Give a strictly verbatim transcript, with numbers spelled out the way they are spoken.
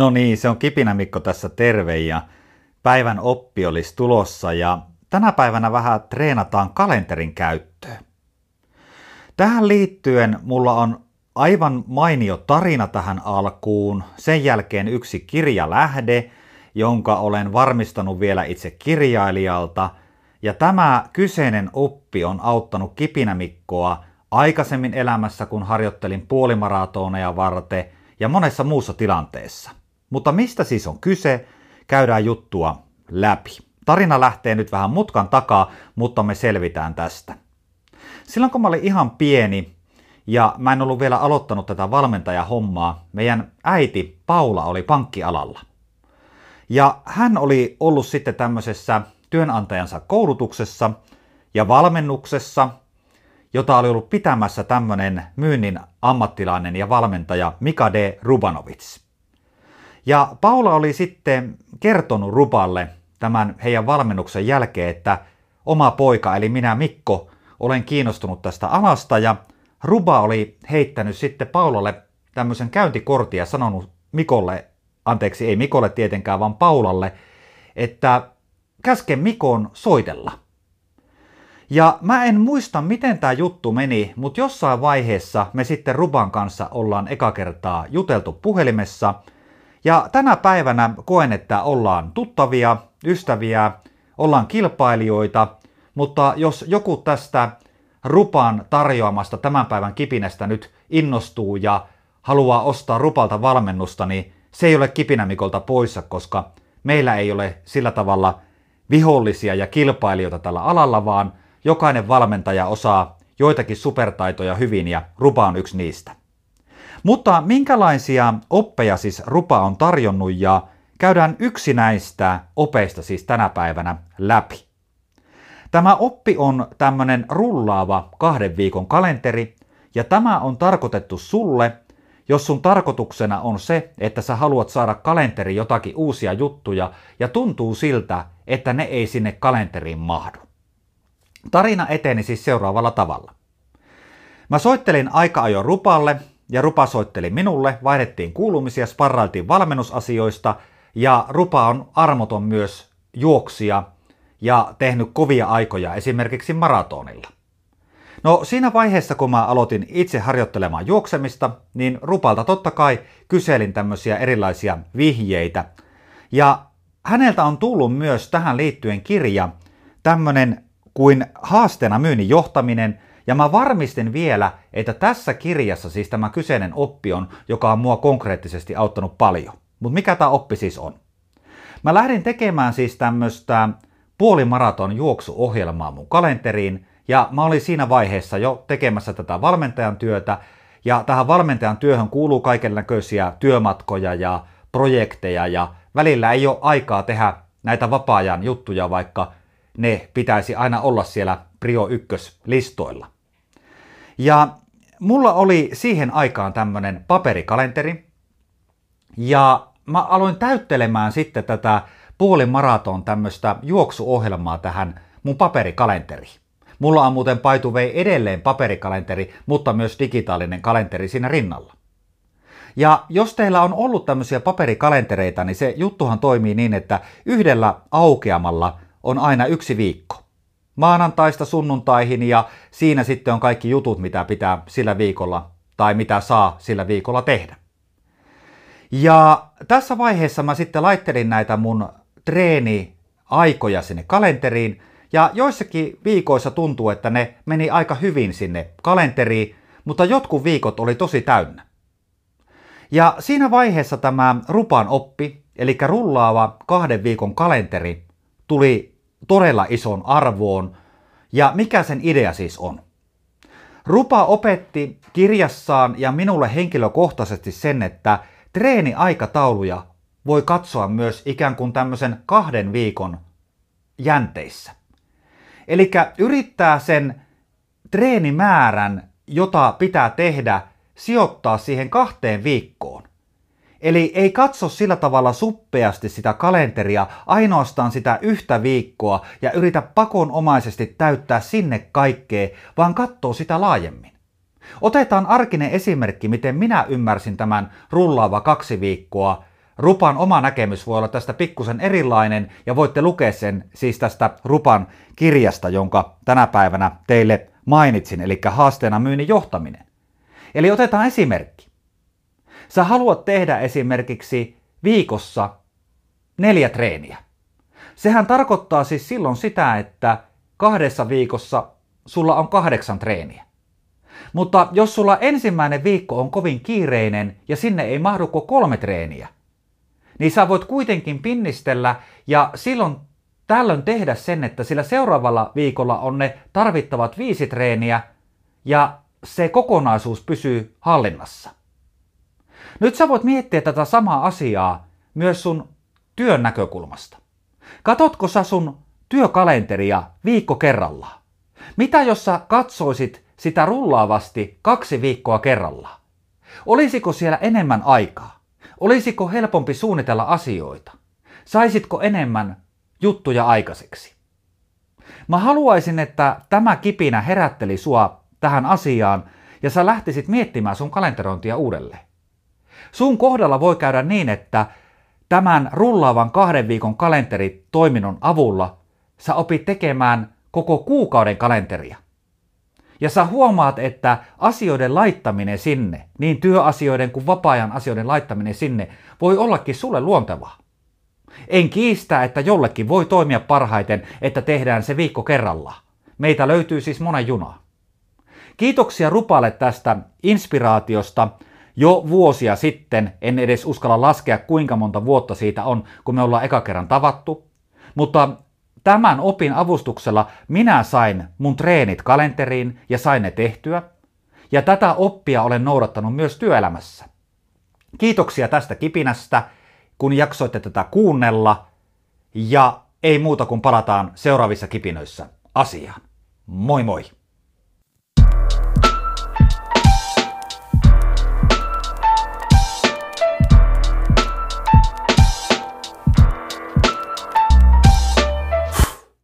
No niin, se on Kipinä Mikko tässä, terve, ja päivän oppi olisi tulossa ja tänä päivänä vähän treenataan kalenterin käyttöä. Tähän liittyen mulla on aivan mainio tarina tähän alkuun, sen jälkeen yksi kirjalähde, jonka olen varmistanut vielä itse kirjailijalta, ja tämä kyseinen oppi on auttanut Kipinä Mikkoa aikaisemmin elämässä, kun harjoittelin puolimaratoneja varten ja monessa muussa tilanteessa. Mutta mistä siis on kyse? Käydään juttua läpi. Tarina lähtee nyt vähän mutkan takaa, mutta me selvitään tästä. Silloin kun mä olin ihan pieni ja mä en ollut vielä aloittanut tätä valmentajahommaa, meidän äiti Paula oli pankkialalla. Ja hän oli ollut sitten tämmöisessä työnantajansa koulutuksessa ja valmennuksessa, jota oli ollut pitämässä tämmöinen myynnin ammattilainen ja valmentaja Mika D. Rubanovitsch. Ja Paula oli sitten kertonut Rupalle tämän heidän valmennuksen jälkeen, että oma poika, eli minä Mikko, olen kiinnostunut tästä alasta, ja Rupa oli heittänyt sitten Paulalle tämmöisen käyntikortin ja sanonut Mikolle, anteeksi ei Mikolle tietenkään, vaan Paulalle, että käske Mikon soitella. Ja mä en muista, miten tää juttu meni, mutta jossain vaiheessa me sitten Rupan kanssa ollaan eka kertaa juteltu puhelimessa. Ja tänä päivänä koen, että ollaan tuttavia, ystäviä, ollaan kilpailijoita, mutta jos joku tästä Rupan tarjoamasta tämän päivän kipinästä nyt innostuu ja haluaa ostaa Rupalta valmennusta, niin se ei ole Kipinä Mikolta poissa, koska meillä ei ole sillä tavalla vihollisia ja kilpailijoita tällä alalla, vaan jokainen valmentaja osaa joitakin supertaitoja hyvin ja Rupa on yksi niistä. Mutta minkälaisia oppeja siis Rupa on tarjonnut, ja käydään yksi näistä opeista siis tänä päivänä läpi. Tämä oppi on tämmönen rullaava kahden viikon kalenteri, ja tämä on tarkoitettu sulle, jos sun tarkoituksena on se, että sä haluat saada kalenteriin jotakin uusia juttuja ja tuntuu siltä, että ne ei sinne kalenteriin mahdu. Tarina eteni siis seuraavalla tavalla. Mä soittelin aika ajoin Rupalle ja Rupa soitteli minulle, vaihdettiin kuulumisia, sparrailtiin valmennusasioista ja Rupa on armoton myös juoksija ja tehnyt kovia aikoja esimerkiksi maratonilla. No siinä vaiheessa, kun mä aloitin itse harjoittelemaan juoksemista, niin Rupalta totta kai kyselin tämmöisiä erilaisia vihjeitä. Ja häneltä on tullut myös tähän liittyen kirja tämmönen kuin Haasteena myynnin johtaminen, ja mä varmistin vielä, että tässä kirjassa siis tämä kyseinen oppi on, joka on mua konkreettisesti auttanut paljon. Mutta mikä tämä oppi siis on? Mä lähdin tekemään siis tämmöistä puolimaraton juoksuohjelmaa mun kalenteriin, ja mä olin siinä vaiheessa jo tekemässä tätä valmentajan työtä, ja tähän valmentajan työhön kuuluu kaikennäköisiä työmatkoja ja projekteja, ja välillä ei ole aikaa tehdä näitä vapaa-ajan juttuja, vaikka ne pitäisi aina olla siellä prio ykkös listoilla. Ja mulla oli siihen aikaan tämmönen paperikalenteri, ja mä aloin täyttelemään sitten tätä puolimaraton tämmöistä juoksuohjelmaa tähän mun paperikalenteriin. Mulla on muuten paituvei edelleen paperikalenteri, mutta myös digitaalinen kalenteri siinä rinnalla. Ja jos teillä on ollut tämmöisiä paperikalentereita, niin se juttuhan toimii niin, että yhdellä aukeamalla on aina yksi viikko. Maanantaista sunnuntaihin, ja siinä sitten on kaikki jutut, mitä pitää sillä viikolla tai mitä saa sillä viikolla tehdä. Ja tässä vaiheessa mä sitten laittelin näitä mun treeniaikoja sinne kalenteriin, ja joissakin viikoissa tuntuu, että ne meni aika hyvin sinne kalenteriin, mutta jotkut viikot oli tosi täynnä. Ja siinä vaiheessa tämä Rupan oppi, eli rullaava kahden viikon kalenteri, tuli todella ison arvoon. Ja mikä sen idea siis on? Rupa opetti kirjassaan ja minulle henkilökohtaisesti sen, että treeniaikatauluja voi katsoa myös ikään kuin tämmöisen kahden viikon jänteissä. Eli yrittää sen treenimäärän, jota pitää tehdä, sijoittaa siihen kahteen viikkoon. Eli ei katso sillä tavalla suppeasti sitä kalenteria, ainoastaan sitä yhtä viikkoa, ja yritä pakonomaisesti täyttää sinne kaikkea, vaan katsoo sitä laajemmin. Otetaan arkinen esimerkki, miten minä ymmärsin tämän rullaava kaksi viikkoa Rupan oma näkemys voi olla tästä pikkusen erilainen ja voitte lukea sen siis tästä Rupan kirjasta, jonka tänä päivänä teille mainitsin, eli haasteena myynnin johtaminen. Eli otetaan esimerkki. Sä haluat tehdä esimerkiksi viikossa neljä treeniä. Sehän tarkoittaa siis silloin sitä, että kahdessa viikossa sulla on kahdeksan treeniä. Mutta jos sulla ensimmäinen viikko on kovin kiireinen ja sinne ei mahdu kuin kolme treeniä, niin sä voit kuitenkin pinnistellä ja silloin tällöin tehdä sen, että sillä seuraavalla viikolla on ne tarvittavat viisi treeniä ja se kokonaisuus pysyy hallinnassa. Nyt sä voit miettiä tätä samaa asiaa myös sun työn näkökulmasta. Katsotko sä sun työkalenteria viikko kerrallaan? Mitä jos sä katsoisit sitä rullaavasti kaksi viikkoa kerrallaan? Olisiko siellä enemmän aikaa? Olisiko helpompi suunnitella asioita? Saisitko enemmän juttuja aikaiseksi? Mä haluaisin, että tämä kipinä herätteli sua tähän asiaan ja sä lähtisit miettimään sun kalenterointia uudelleen. Sun kohdalla voi käydä niin, että tämän rullaavan kahden viikon kalenteritoiminnon avulla sä opit tekemään koko kuukauden kalenteria. Ja sä huomaat, että asioiden laittaminen sinne, niin työasioiden kuin vapaa-ajan asioiden laittaminen sinne, voi ollakin sulle luontevaa. En kiistä, että jollekin voi toimia parhaiten, että tehdään se viikko kerrallaan. Meitä löytyy siis monen junaa. Kiitoksia Rupalle tästä inspiraatiosta. Jo vuosia sitten, en edes uskalla laskea kuinka monta vuotta siitä on, kun me ollaan eka kerran tavattu, mutta tämän opin avustuksella minä sain mun treenit kalenteriin ja sain ne tehtyä, ja tätä oppia olen noudattanut myös työelämässä. Kiitoksia tästä kipinästä, kun jaksoitte tätä kuunnella, ja ei muuta kuin palataan seuraavissa kipinöissä asiaan. Moi moi!